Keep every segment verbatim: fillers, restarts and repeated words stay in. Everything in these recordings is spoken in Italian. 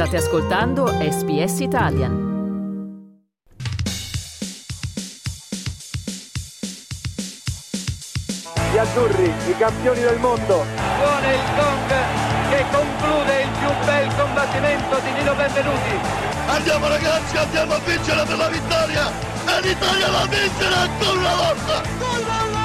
State ascoltando S B S Italian. Gli azzurri, i campioni del mondo. Suona il gong che conclude il più bel combattimento di Nino Benvenuti. Andiamo ragazzi, andiamo a vincere per la vittoria. E l'Italia va a vincere ancora una volta. Gol, gol, gol.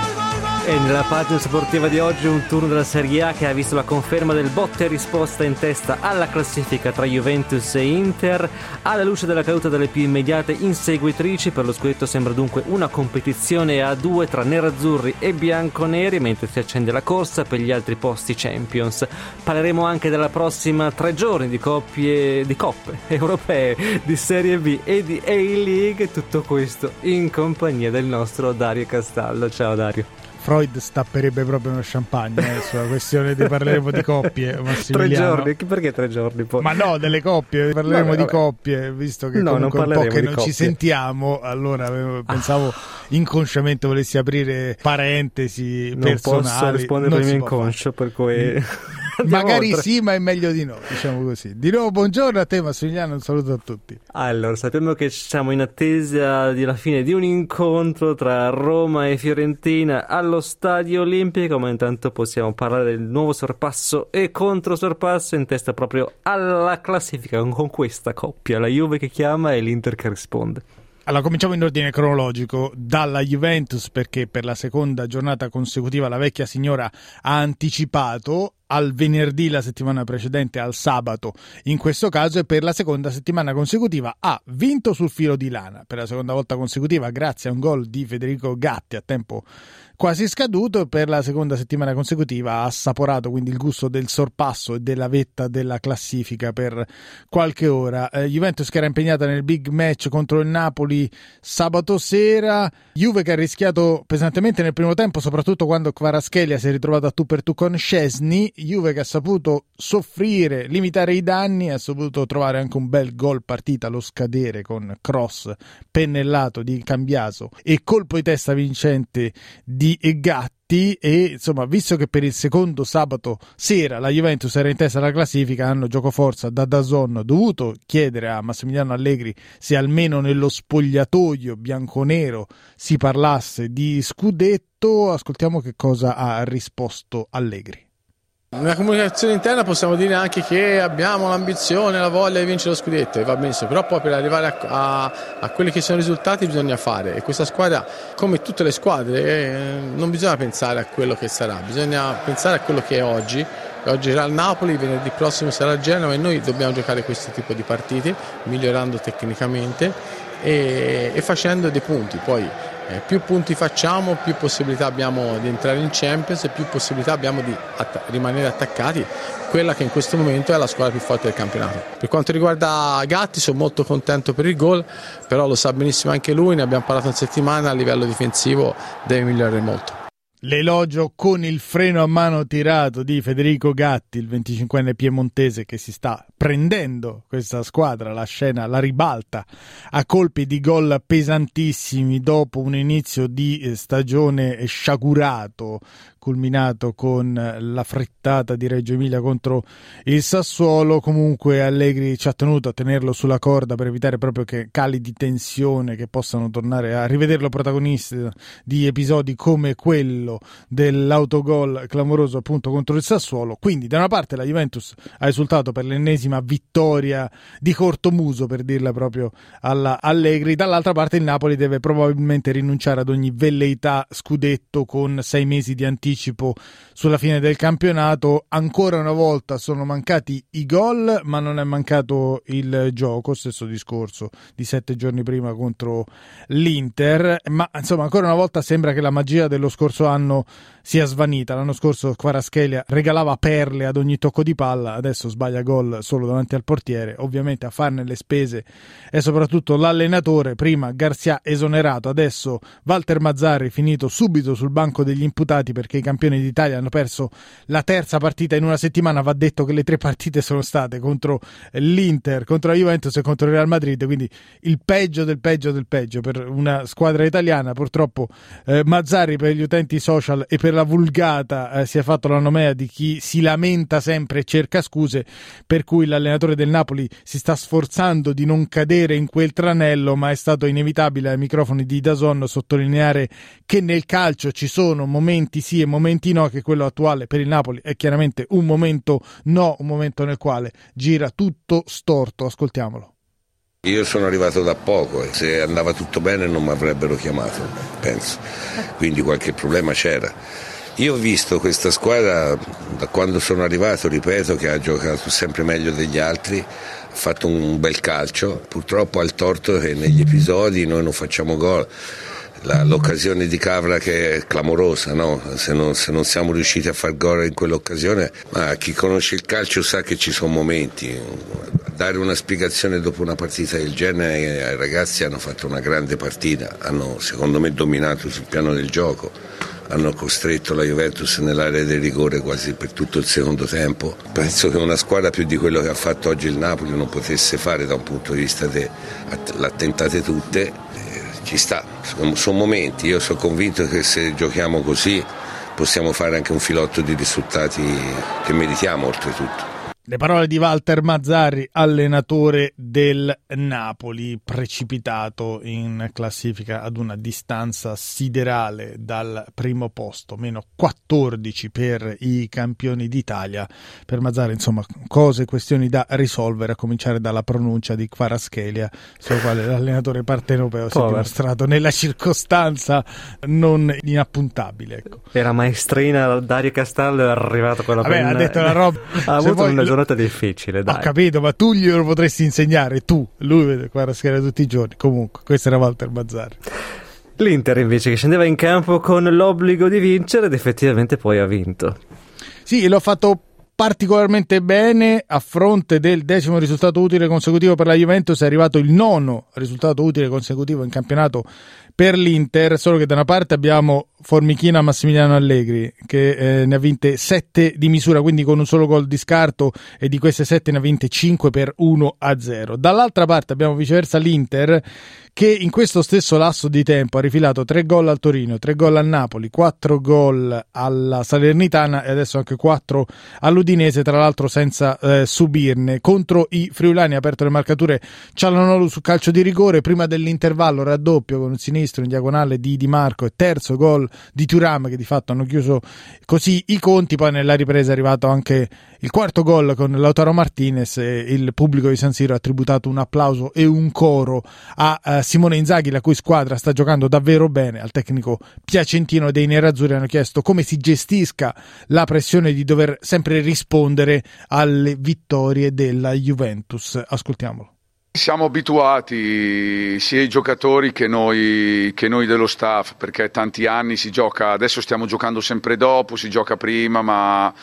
E nella pagina sportiva di oggi un turno della Serie A che ha visto la conferma del botta e risposta in testa alla classifica tra Juventus e Inter. Alla luce della caduta delle più immediate inseguitrici, per lo scudetto sembra dunque una competizione a due tra nerazzurri e bianconeri, mentre si accende la corsa per gli altri posti Champions. Parleremo anche della prossima tre giorni di coppie, di coppe europee, di Serie B e di A-League. Tutto questo in compagnia del nostro Dario Castaldo. Ciao Dario. Freud stapperebbe proprio uno champagne adesso, la questione di parleremo di coppie, Massimiliano. Tre giorni? Perché tre giorni poi? Ma no, delle coppie, parleremo vabbè, vabbè. di coppie, visto che no, comunque un po' che non coppie. Ci sentiamo, allora pensavo ah. inconsciamente volessi aprire parentesi non personali. Non posso rispondere al mio inconscio, per cui... Magari oltre. Sì, ma è meglio di no, diciamo così. Di nuovo buongiorno a te Massimiliano, un saluto a tutti. Allora, sappiamo che siamo in attesa della fine di un incontro tra Roma e Fiorentina allo Stadio Olimpico, ma intanto possiamo parlare del nuovo sorpasso e controsorpasso in testa proprio alla classifica con questa coppia, la Juve che chiama e l'Inter che risponde. Allora, cominciamo in ordine cronologico dalla Juventus, perché per la seconda giornata consecutiva la vecchia signora ha anticipato al venerdì la settimana precedente al sabato, in questo caso, e per la seconda settimana consecutiva ha vinto sul filo di lana per la seconda volta consecutiva grazie a un gol di Federico Gatti a tempo quasi scaduto, e per la seconda settimana consecutiva ha assaporato quindi il gusto del sorpasso e della vetta della classifica per qualche ora. eh, Juventus che era impegnata nel big match contro il Napoli sabato sera, Juve che ha rischiato pesantemente nel primo tempo, soprattutto quando Kvaratskhelia si è ritrovato a tu per tu con Szczesny. Juve che ha saputo soffrire, limitare i danni, ha saputo trovare anche un bel gol partita allo scadere con cross pennellato di Cambiaso e colpo di testa vincente di Gatti. E insomma, visto che per il secondo sabato sera la Juventus era in testa alla classifica, hanno giocoforza da Dazon dovuto chiedere a Massimiliano Allegri se almeno nello spogliatoio bianconero si parlasse di scudetto. Ascoltiamo che cosa ha risposto Allegri. Nella comunicazione interna possiamo dire anche che abbiamo l'ambizione, la voglia di vincere lo scudetto, e va benissimo, però poi per arrivare a, a, a quelli che sono i risultati bisogna fare, e questa squadra, come tutte le squadre, eh, non bisogna pensare a quello che sarà, bisogna pensare a quello che è oggi. Oggi sarà il Napoli, venerdì prossimo sarà il Genova, e noi dobbiamo giocare questo tipo di partite migliorando tecnicamente e, e facendo dei punti. Poi Eh, più punti facciamo, più possibilità abbiamo di entrare in Champions e più possibilità abbiamo di att- rimanere attaccati quella che in questo momento è la squadra più forte del campionato. Per quanto riguarda Gatti, sono molto contento per il gol, però lo sa benissimo anche lui, ne abbiamo parlato in settimana, a livello difensivo deve migliorare molto. L'elogio con il freno a mano tirato di Federico Gatti, il venticinquenne piemontese che si sta prendendo questa squadra, la scena, la ribalta a colpi di gol pesantissimi dopo un inizio di stagione sciagurato, culminato con la frittata di Reggio Emilia contro il Sassuolo. Comunque Allegri ci ha tenuto a tenerlo sulla corda per evitare proprio che cali di tensione che possano tornare a rivederlo protagonista di episodi come quello dell'autogol clamoroso appunto contro il Sassuolo. Quindi da una parte la Juventus ha esultato per l'ennesima vittoria di cortomuso, per dirla proprio alla Allegri, dall'altra parte il Napoli deve probabilmente rinunciare ad ogni velleità scudetto con sei mesi di anticipo sulla fine del campionato. Ancora una volta sono mancati i gol, ma non è mancato il gioco, stesso discorso di sette giorni prima contro l'Inter, ma insomma ancora una volta sembra che la magia dello scorso anno sia svanita. L'anno scorso Kvaratskhelia regalava perle ad ogni tocco di palla, adesso sbaglia gol solo davanti al portiere. Ovviamente a farne le spese è soprattutto l'allenatore, prima Garcia esonerato, adesso Walter Mazzarri finito subito sul banco degli imputati perché campioni d'Italia hanno perso la terza partita in una settimana. Va detto che le tre partite sono state contro l'Inter, contro la Juventus e contro il Real Madrid, quindi il peggio del peggio del peggio per una squadra italiana. Purtroppo eh, Mazzarri, per gli utenti social e per la vulgata, eh, si è fatto la nomea di chi si lamenta sempre e cerca scuse, per cui l'allenatore del Napoli si sta sforzando di non cadere in quel tranello, ma è stato inevitabile ai microfoni di Dazon sottolineare che nel calcio ci sono momenti sì e momenti no, che quello attuale per il Napoli è chiaramente un momento no, un momento nel quale gira tutto storto. Ascoltiamolo. Io sono arrivato da poco e se andava tutto bene non mi avrebbero chiamato, penso, quindi qualche problema c'era. Io ho visto questa squadra da quando sono arrivato, ripeto, che ha giocato sempre meglio degli altri, ha fatto un bel calcio, purtroppo ha il torto che negli episodi noi non facciamo gol. La, l'occasione di Cavra che è clamorosa, no? se, non, se non siamo riusciti a far gol in quell'occasione, ma chi conosce il calcio sa che ci sono momenti. Dare una spiegazione dopo una partita del genere, i ragazzi hanno fatto una grande partita, hanno secondo me dominato sul piano del gioco, hanno costretto la Juventus nell'area del rigore quasi per tutto il secondo tempo. Penso che una squadra più di quello che ha fatto oggi il Napoli non potesse fare da un punto di vista de, l'attentate tutte. Ci sta, sono momenti, io sono convinto che se giochiamo così possiamo fare anche un filotto di risultati che meritiamo oltretutto. Le parole di Walter Mazzarri, allenatore del Napoli, precipitato in classifica ad una distanza siderale dal primo posto, meno quattordici per i campioni d'Italia. Per Mazzarri, insomma, cose, questioni da risolvere, a cominciare dalla pronuncia di Kvaratskhelia, sul quale l'allenatore partenopeo si è dimostrato nella circostanza non inappuntabile. Ecco. Era maestrina, Dario Castaldo è arrivato con la Vabbè, penna. Ha detto la roba. ha avuto poi... una giornata difficile, dai. Ho capito, ma tu glielo potresti insegnare, tu. Lui vede Kvaratskhelia tutti i giorni. Comunque, questo era Walter Mazzarri. L'Inter invece, che scendeva in campo con l'obbligo di vincere, ed effettivamente poi ha vinto. Sì, l'ho fatto particolarmente bene. A fronte del decimo risultato utile consecutivo per la Juventus è arrivato il nono risultato utile consecutivo in campionato per l'Inter, solo che da una parte abbiamo formichina Massimiliano Allegri che eh, ne ha vinte sette di misura, quindi con un solo gol di scarto, e di queste sette ne ha vinte cinque per uno a zero. Dall'altra parte abbiamo viceversa l'Inter, che in questo stesso lasso di tempo ha rifilato tre gol al Torino, tre gol al Napoli, quattro gol alla Salernitana e adesso anche quattro all'Udinese, tra l'altro senza eh, subirne. Contro i friulani ha aperto le marcature Cialanoglu su calcio di rigore, prima dell'intervallo raddoppio con un sinistro in diagonale di Di Marco e terzo gol di Thuram, che di fatto hanno chiuso così i conti. Poi nella ripresa è arrivato anche il quarto gol con Lautaro Martinez e il pubblico di San Siro ha tributato un applauso e un coro a eh, Simone Inzaghi, la cui squadra sta giocando davvero bene. Al tecnico piacentino dei nerazzurri hanno chiesto come si gestisca la pressione di dover sempre rispondere alle vittorie della Juventus. Ascoltiamolo. Siamo abituati sia i giocatori che noi, che noi dello staff, perché tanti anni si gioca, adesso stiamo giocando sempre dopo, si gioca prima, ma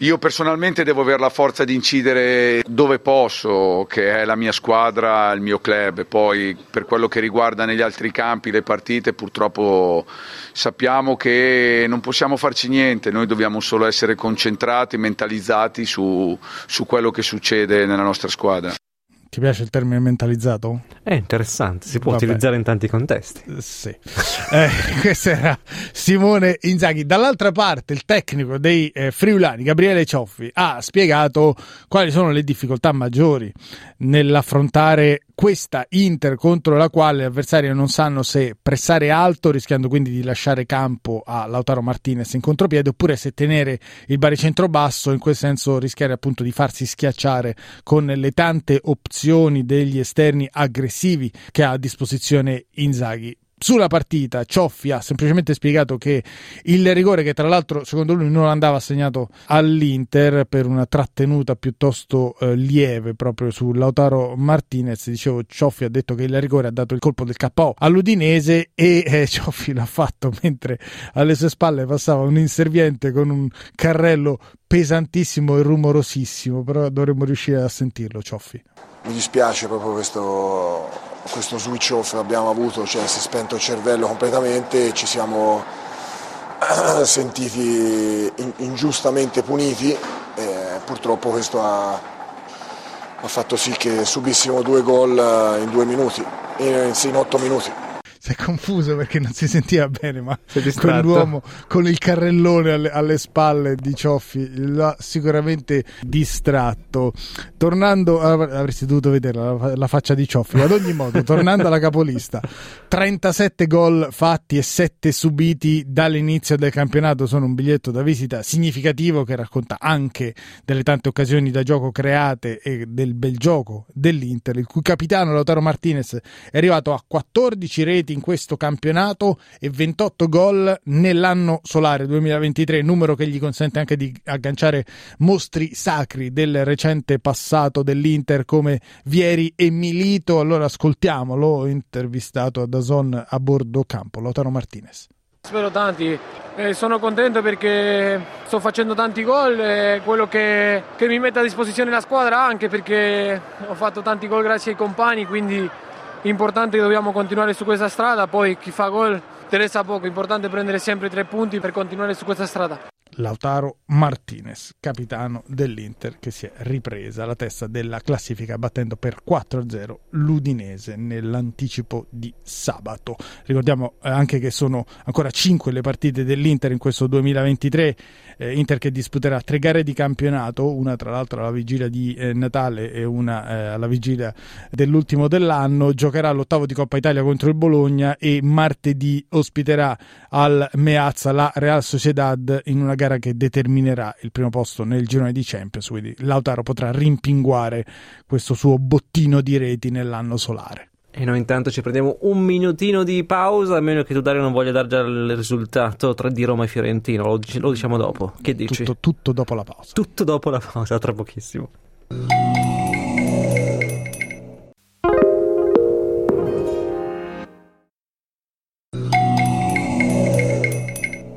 io personalmente devo avere la forza di incidere dove posso, che è la mia squadra, il mio club. Poi per quello che riguarda negli altri campi, le partite, purtroppo sappiamo che non possiamo farci niente, noi dobbiamo solo essere concentrati, mentalizzati su, su quello che succede nella nostra squadra. Ti piace il termine mentalizzato? È interessante, si può Vabbè. utilizzare in tanti contesti. Sì, eh, questo era Simone Inzaghi. Dall'altra parte il tecnico dei eh, friulani, Gabriele Cioffi, ha spiegato quali sono le difficoltà maggiori nell'affrontare questa Inter, contro la quale gli avversari non sanno se pressare alto, rischiando quindi di lasciare campo a Lautaro Martinez in contropiede, oppure se tenere il baricentro basso, in quel senso rischiare appunto di farsi schiacciare con le tante opzioni degli esterni aggressivi che ha a disposizione Inzaghi. Sulla partita Cioffi ha semplicemente spiegato che il rigore, che tra l'altro secondo lui non andava assegnato all'Inter per una trattenuta piuttosto eh, lieve proprio su Lautaro Martinez, dicevo Cioffi ha detto che il rigore ha dato il colpo del K O all'Udinese, e eh, Cioffi l'ha fatto mentre alle sue spalle passava un inserviente con un carrello pesantissimo e rumorosissimo, però dovremmo riuscire a sentirlo. Cioffi: mi dispiace proprio questo... questo switch off abbiamo avuto, cioè si è spento il cervello completamente e ci siamo sentiti ingiustamente puniti, eh, purtroppo questo ha, ha fatto sì che subissimo due gol in due minuti, in, in otto minuti. Si è confuso perché non si sentiva bene, ma quell'uomo con il carrellone alle, alle spalle di Cioffi l'ha sicuramente distratto. Tornando, avresti dovuto vedere la, la faccia di Cioffi, ad ogni modo, tornando alla capolista, trentasette gol fatti e sette subiti dall'inizio del campionato sono un biglietto da visita significativo che racconta anche delle tante occasioni da gioco create e del bel gioco dell'Inter, il cui capitano Lautaro Martinez è arrivato a quattordici reti in questo campionato e ventotto gol nell'anno solare duemilaventitré, numero che gli consente anche di agganciare mostri sacri del recente passato dell'Inter come Vieri e Milito. Allora ascoltiamolo, ho intervistato a Dazon a bordo campo, Lautaro Martinez. Spero tanti, eh, sono contento perché sto facendo tanti gol, eh, quello che, che mi mette a disposizione la squadra, anche perché ho fatto tanti gol grazie ai compagni, quindi importante che dobbiamo continuare su questa strada, poi chi fa gol interessa poco, importante prendere sempre tre punti per continuare su questa strada. Lautaro Martinez, capitano dell'Inter, che si è ripresa la testa della classifica battendo per quattro a zero l'Udinese nell'anticipo di sabato. Ricordiamo anche che sono ancora cinque le partite dell'Inter in questo duemilaventitré, eh, Inter che disputerà tre gare di campionato, una tra l'altro alla vigilia di eh, Natale e una eh, alla vigilia dell'ultimo dell'anno. Giocherà l'ottavo di Coppa Italia contro il Bologna e martedì ospiterà al Meazza la Real Sociedad in una gara che determinerà il primo posto nel girone di Champions, quindi Lautaro potrà rimpinguare questo suo bottino di reti nell'anno solare. E noi intanto ci prendiamo un minutino di pausa, a meno che tu, Dario, non voglia dar già il risultato tra di Roma e Fiorentina, lo, lo diciamo dopo, che dici? Tutto, tutto dopo la pausa. Tutto dopo la pausa, tra pochissimo.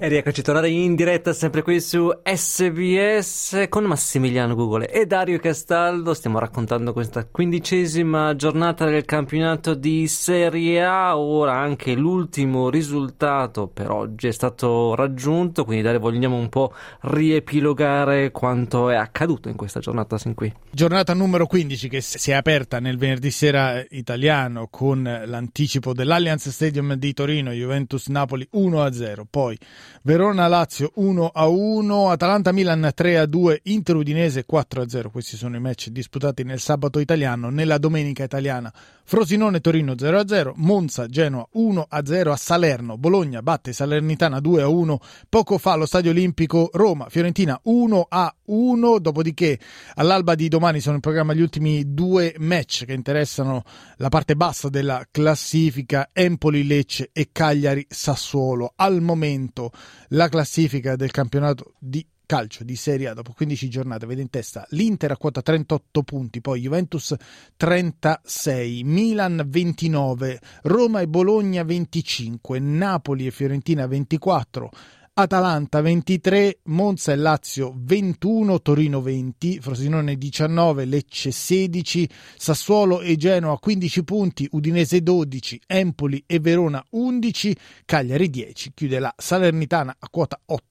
E rieccoci, tornare in diretta sempre qui su S B S con Massimiliano Gugole e Dario Castaldo. Stiamo raccontando questa quindicesima giornata del campionato di Serie A. Ora anche l'ultimo risultato per oggi è stato raggiunto, quindi Dario, vogliamo un po' riepilogare quanto è accaduto in questa giornata sin qui. Giornata numero quindici che si è aperta nel venerdì sera italiano con l'anticipo dell'Allianz Stadium di Torino, Juventus-Napoli uno a zero, poi Verona-Lazio uno a uno, Atalanta-Milan tre a due, Inter-Udinese quattro a zero. Questi sono i match disputati nel sabato italiano. Nella domenica italiana Frosinone-Torino zero a zero, Monza-Genoa uno a zero a Salerno, Bologna batte Salernitana due a uno, poco fa allo Stadio Olimpico Roma-Fiorentina uno a uno, dopodiché all'alba di domani sono in programma gli ultimi due match che interessano la parte bassa della classifica, Empoli-Lecce e Cagliari-Sassuolo. Al momento la classifica del campionato di calcio di Serie A dopo quindici giornate vede in testa l'Inter a quota trentotto punti, poi Juventus trentasei, Milan ventinove, Roma e Bologna venticinque, Napoli e Fiorentina ventiquattro, Atalanta ventitré, Monza e Lazio ventuno, Torino venti, Frosinone diciannove, Lecce sedici, Sassuolo e Genoa quindici punti, Udinese dodici, Empoli e Verona undici, Cagliari dieci, chiude la Salernitana a quota otto.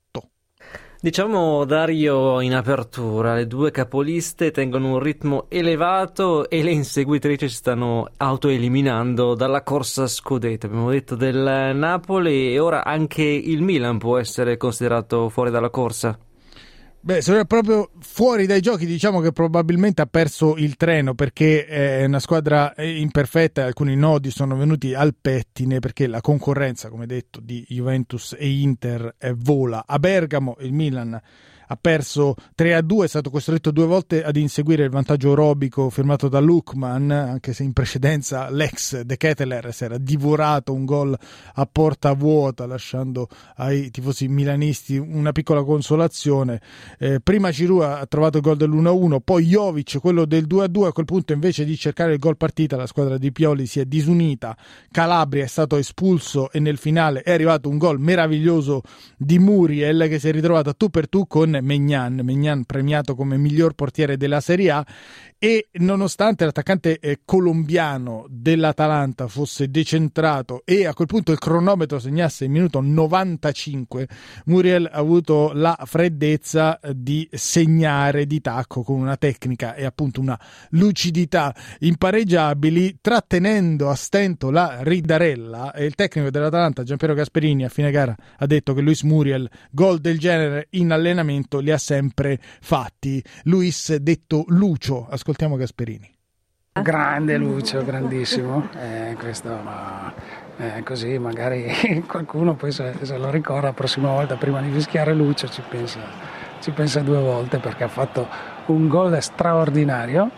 Diciamo, Dario, in apertura le due capoliste tengono un ritmo elevato e le inseguitrici si stanno autoeliminando dalla corsa scudetto. Abbiamo detto del Napoli e ora anche il Milan può essere considerato fuori dalla corsa. Beh, se è proprio fuori dai giochi, diciamo che probabilmente ha perso il treno perché è una squadra imperfetta, alcuni nodi sono venuti al pettine perché la concorrenza, come detto, di Juventus e Inter vola. A Bergamo il Milan ha perso tre a due, è stato costretto due volte ad inseguire il vantaggio orobico firmato da Lukman, anche se in precedenza l'ex De Ketelaere si era divorato un gol a porta vuota, lasciando ai tifosi milanisti una piccola consolazione. Eh, prima Giroud ha trovato il gol dell'uno a uno, poi Jovic quello del due a due. A quel punto, invece di cercare il gol partita, la squadra di Pioli si è disunita, Calabria è stato espulso e nel finale è arrivato un gol meraviglioso di Muriel che si è ritrovato a tu per tu con Maignan, Maignan premiato come miglior portiere della Serie A, e nonostante l'attaccante eh, colombiano dell'Atalanta fosse decentrato e a quel punto il cronometro segnasse il minuto novantacinque, Muriel ha avuto la freddezza di segnare di tacco con una tecnica e appunto una lucidità impareggiabili, trattenendo a stento la ridarella. E il tecnico dell'Atalanta Gian Piero Gasperini a fine gara ha detto che Luis Muriel gol del genere in allenamento li ha sempre fatti. Luis, detto Lucio, ascoltiamo Gasperini. Grande Lucio, grandissimo, eh, questo eh, così magari qualcuno poi se, se lo ricorda la prossima volta, prima di fischiare Lucio ci pensa, ci pensa due volte, perché ha fatto un gol straordinario,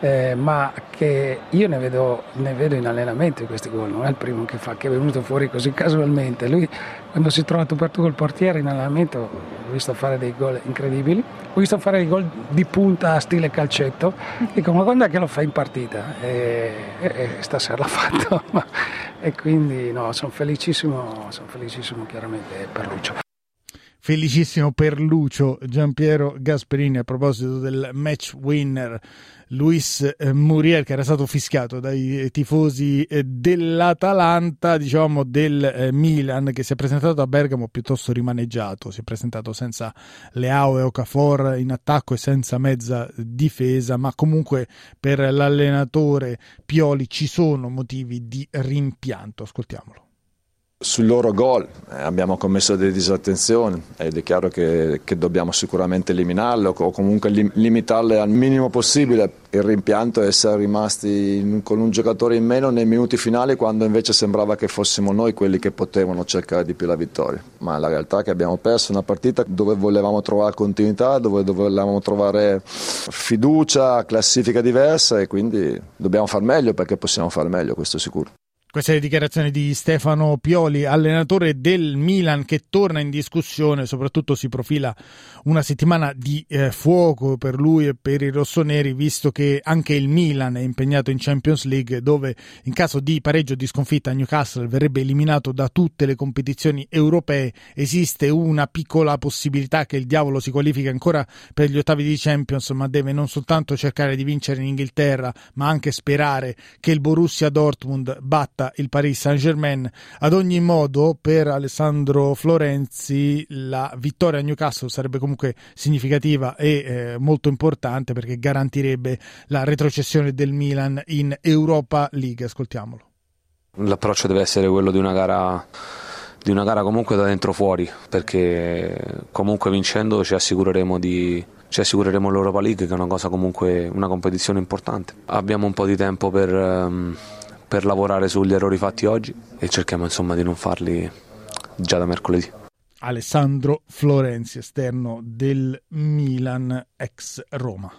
eh, ma che io ne vedo, ne vedo in allenamento questi gol, non è il primo che fa, che è venuto fuori così casualmente. Lui quando si trova tu per tu col portiere in allenamento ho visto fare dei gol incredibili, ho visto fare i gol di punta a stile calcetto, dico ma quando è che lo fa in partita? E, e, e stasera l'ha fatto e quindi no, sono felicissimo, sono felicissimo chiaramente per Lucio. Felicissimo per Lucio Gian Piero Gasperini a proposito del match winner Luis Muriel, che era stato fischiato dai tifosi dell'Atalanta, diciamo del Milan, che si è presentato a Bergamo piuttosto rimaneggiato, si è presentato senza Leao e Okafor in attacco e senza mezza difesa, ma comunque per l'allenatore Pioli ci sono motivi di rimpianto, ascoltiamolo. Sul loro gol eh, abbiamo commesso delle disattenzioni ed è chiaro che, che dobbiamo sicuramente eliminarle o comunque lim- limitarle al minimo possibile. Il rimpianto è essere rimasti in, con un giocatore in meno nei minuti finali, quando invece sembrava che fossimo noi quelli che potevano cercare di più la vittoria, ma la realtà è che abbiamo perso una partita dove volevamo trovare continuità, dove volevamo trovare fiducia, classifica diversa, e quindi dobbiamo far meglio, perché possiamo far meglio, questo è sicuro. Questa è la dichiarazione di Stefano Pioli, allenatore del Milan, che torna in discussione. Soprattutto si profila una settimana di eh, fuoco per lui e per i rossoneri, visto che anche il Milan è impegnato in Champions League, dove in caso di pareggio o di sconfitta a Newcastle verrebbe eliminato da tutte le competizioni europee. Esiste una piccola possibilità che il diavolo si qualifica ancora per gli ottavi di Champions, ma deve non soltanto cercare di vincere in Inghilterra, ma anche sperare che il Borussia Dortmund batta il Paris Saint-Germain. Ad ogni modo, per Alessandro Florenzi la vittoria a Newcastle sarebbe comunque significativa e eh, molto importante, perché garantirebbe la retrocessione del Milan in Europa League. Ascoltiamolo. L'approccio deve essere quello di una gara di una gara comunque da dentro fuori, perché comunque vincendo ci assicureremo di ci assicureremo l'Europa League, che è una cosa comunque, una competizione importante. Abbiamo un po' di tempo per um, per lavorare sugli errori fatti oggi e cerchiamo insomma di non farli già da mercoledì. Alessandro Florenzi, esterno del Milan, ex Roma.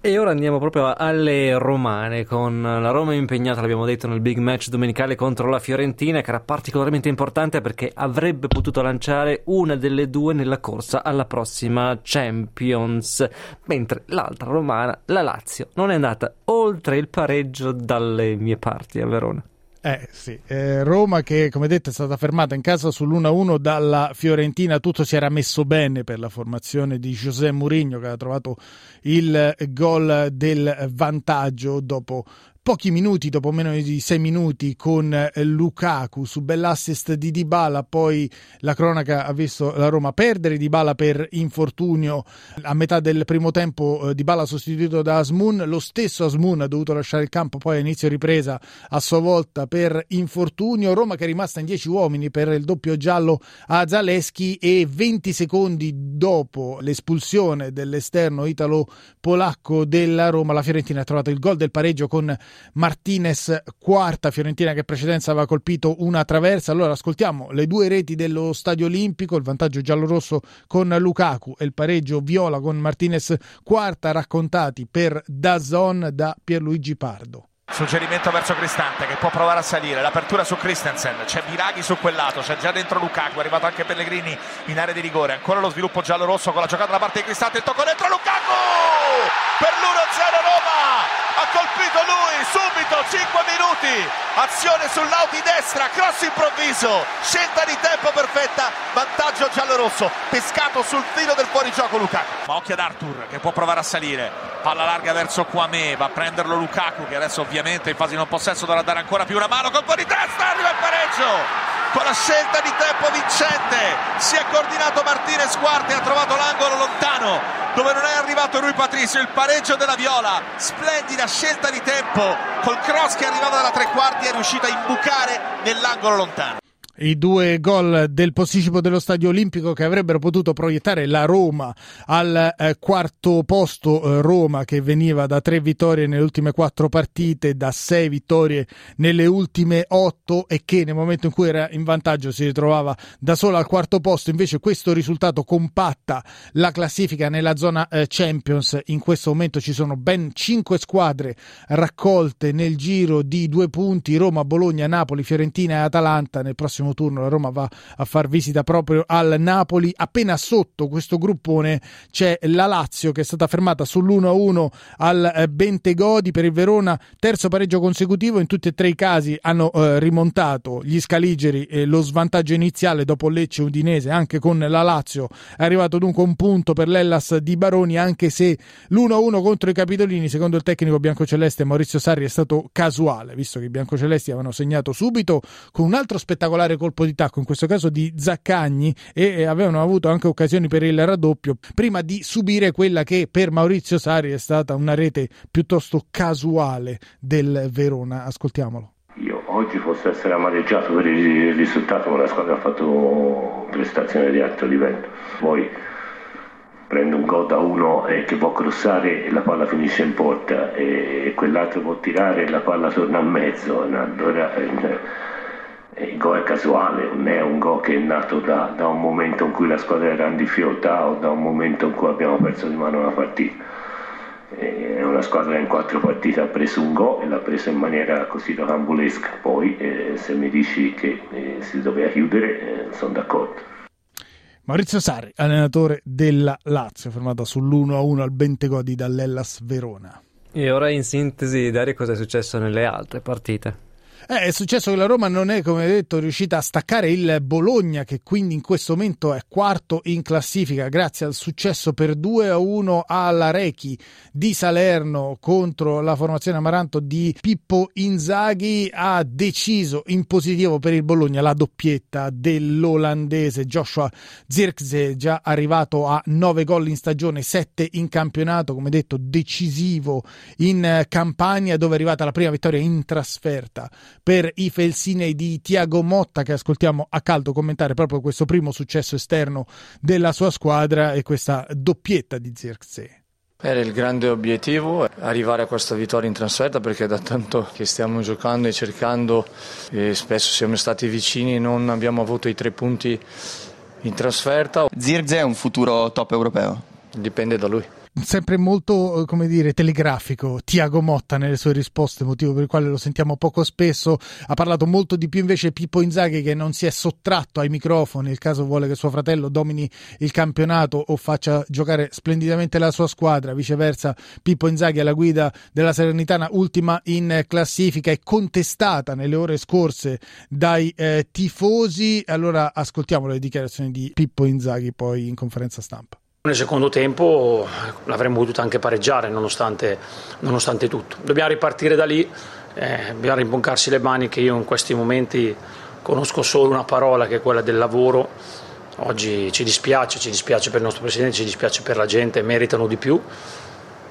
E ora andiamo proprio alle romane, con la Roma impegnata, l'abbiamo detto, nel big match domenicale contro la Fiorentina, che era particolarmente importante perché avrebbe potuto lanciare una delle due nella corsa alla prossima Champions, mentre l'altra romana, la Lazio, non è andata oltre il pareggio dalle mie parti a Verona. Eh sì, eh, Roma che, come detto, è stata fermata in casa sull'uno a uno dalla Fiorentina. Tutto si era messo bene per la formazione di José Mourinho, che aveva trovato il gol del vantaggio dopo pochi minuti, dopo meno di sei minuti, con Lukaku su bell'assist di Dybala. Poi la cronaca ha visto la Roma perdere Dybala per infortunio a metà del primo tempo, Dybala sostituito da Asmun. Lo stesso Asmun ha dovuto lasciare il campo poi a inizio ripresa a sua volta per infortunio. Roma che è rimasta in dieci uomini per il doppio giallo a Zalewski, e venti secondi dopo l'espulsione dell'esterno italo-polacco della Roma, la Fiorentina ha trovato il gol del pareggio con Martinez, quarta Fiorentina che in precedenza aveva colpito una traversa. Allora ascoltiamo le due reti dello Stadio Olimpico, il vantaggio giallorosso con Lukaku e il pareggio viola con Martinez, quarta, raccontati per Dazon da Pierluigi Pardo. Suggerimento verso Cristante, che può provare a salire, l'apertura su Christensen, c'è Biraghi su quel lato, c'è già dentro Lukaku, è arrivato anche Pellegrini in area di rigore, ancora lo sviluppo giallorosso con la giocata da parte di Cristante, il tocco dentro Lukaku per l'uno a zero Roma, colpito lui, subito, cinque minuti, azione sul lato di destra, cross improvviso, scelta di tempo perfetta, vantaggio giallorosso, pescato sul filo del fuorigioco Lukaku. Ma occhio ad Arthur che può provare a salire, palla larga verso Kwame, va a prenderlo Lukaku che adesso ovviamente in fase di non possesso dovrà dare ancora più una mano, colpo di testa, arriva il pareggio! Con la scelta di tempo vincente si è coordinato Martinez Quarti, ha trovato l'angolo lontano dove non è arrivato Rui Patricio, il pareggio della Viola, splendida scelta di tempo col cross che arrivava dalla tre quarti e è riuscita a imbucare nell'angolo lontano. I due gol del posticipo dello Stadio Olimpico che avrebbero potuto proiettare la Roma al eh, quarto posto, eh, Roma che veniva da tre vittorie nelle ultime quattro partite, da sei vittorie nelle ultime otto e che nel momento in cui era in vantaggio si ritrovava da sola al quarto posto. Invece questo risultato compatta la classifica nella zona eh, Champions. In questo momento ci sono ben cinque squadre raccolte nel giro di due punti: Roma, Bologna, Napoli, Fiorentina e Atalanta. Nel prossimo turno la Roma va a far visita proprio al Napoli. Appena sotto questo gruppone c'è la Lazio che è stata fermata sull'uno a uno al Bentegodi. Per il Verona terzo pareggio consecutivo, in tutti e tre i casi hanno eh, rimontato gli scaligeri eh, lo svantaggio iniziale dopo Lecce, Udinese, anche con la Lazio è arrivato dunque un punto per l'Hellas di Baroni, anche se l'uno a uno contro i capitolini secondo il tecnico biancoceleste Maurizio Sarri è stato casuale, visto che i biancocelesti avevano segnato subito con un altro spettacolare colpo di tacco, in questo caso di Zaccagni, e avevano avuto anche occasioni per il raddoppio prima di subire quella che per Maurizio Sarri è stata una rete piuttosto casuale del Verona. Ascoltiamolo. Io oggi posso essere amareggiato per il risultato, ma la squadra ha fatto prestazione di alto livello. Poi prendo un gol da uno eh, che può crossare e la palla finisce in porta, e quell'altro può tirare e la palla torna a mezzo. Allora eh, il gol è casuale, non è un gol che è nato da, da un momento in cui la squadra era in difficoltà o da un momento in cui abbiamo perso di mano una partita. È una squadra che in quattro partite ha preso un gol e l'ha preso in maniera così rocambolesca. Poi eh, se mi dici che eh, si doveva chiudere, eh, sono d'accordo. Maurizio Sarri, allenatore della Lazio, fermata sull'uno a uno al Bentegodi dall'Hellas Verona. E ora in sintesi, Dario, cosa è successo nelle altre partite? Eh, è successo che la Roma non è, come detto, riuscita a staccare il Bologna, che quindi in questo momento è quarto in classifica grazie al successo per due a uno all'Arechi di Salerno contro la formazione amaranto di Pippo Inzaghi. Ha deciso in positivo per il Bologna la doppietta dell'olandese Joshua Zirkzee, già arrivato a nove gol in stagione, sette in campionato, come detto decisivo in Campania dove è arrivata la prima vittoria in trasferta per i felsinei di Thiago Motta, che ascoltiamo a caldo commentare proprio questo primo successo esterno della sua squadra e questa doppietta di Zirkzee. Era il grande obiettivo arrivare a questa vittoria in trasferta, perché da tanto che stiamo giocando e cercando e spesso siamo stati vicini, non abbiamo avuto i tre punti in trasferta. Zirkzee è un futuro top europeo? Dipende da lui. Sempre molto, come dire, telegrafico Thiago Motta nelle sue risposte, motivo per il quale lo sentiamo poco spesso. Ha parlato molto di più invece Pippo Inzaghi, che non si è sottratto ai microfoni, il caso vuole che suo fratello domini il campionato o faccia giocare splendidamente la sua squadra. Viceversa Pippo Inzaghi, alla guida della Salernitana, ultima in classifica e contestata nelle ore scorse dai eh, tifosi. Allora ascoltiamo le dichiarazioni di Pippo Inzaghi poi in conferenza stampa. Nel secondo tempo l'avremmo potuto anche pareggiare nonostante, nonostante tutto. Dobbiamo ripartire da lì, eh, dobbiamo rimboccarsi le maniche. Io in questi momenti conosco solo una parola, che è quella del lavoro. Oggi ci dispiace, ci dispiace per il nostro presidente, ci dispiace per la gente, meritano di più,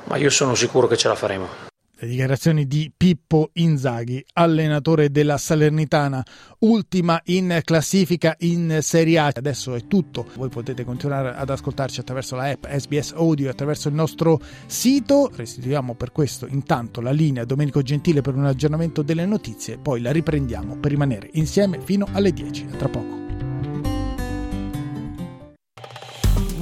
ma io sono sicuro che ce la faremo. Le dichiarazioni di Pippo Inzaghi, allenatore della Salernitana, ultima in classifica in Serie A. Adesso è tutto, voi potete continuare ad ascoltarci attraverso la app S B S Audio, attraverso il nostro sito. Restituiamo per questo intanto la linea a Domenico Gentile per un aggiornamento delle notizie, poi la riprendiamo per rimanere insieme fino alle dieci. A tra poco.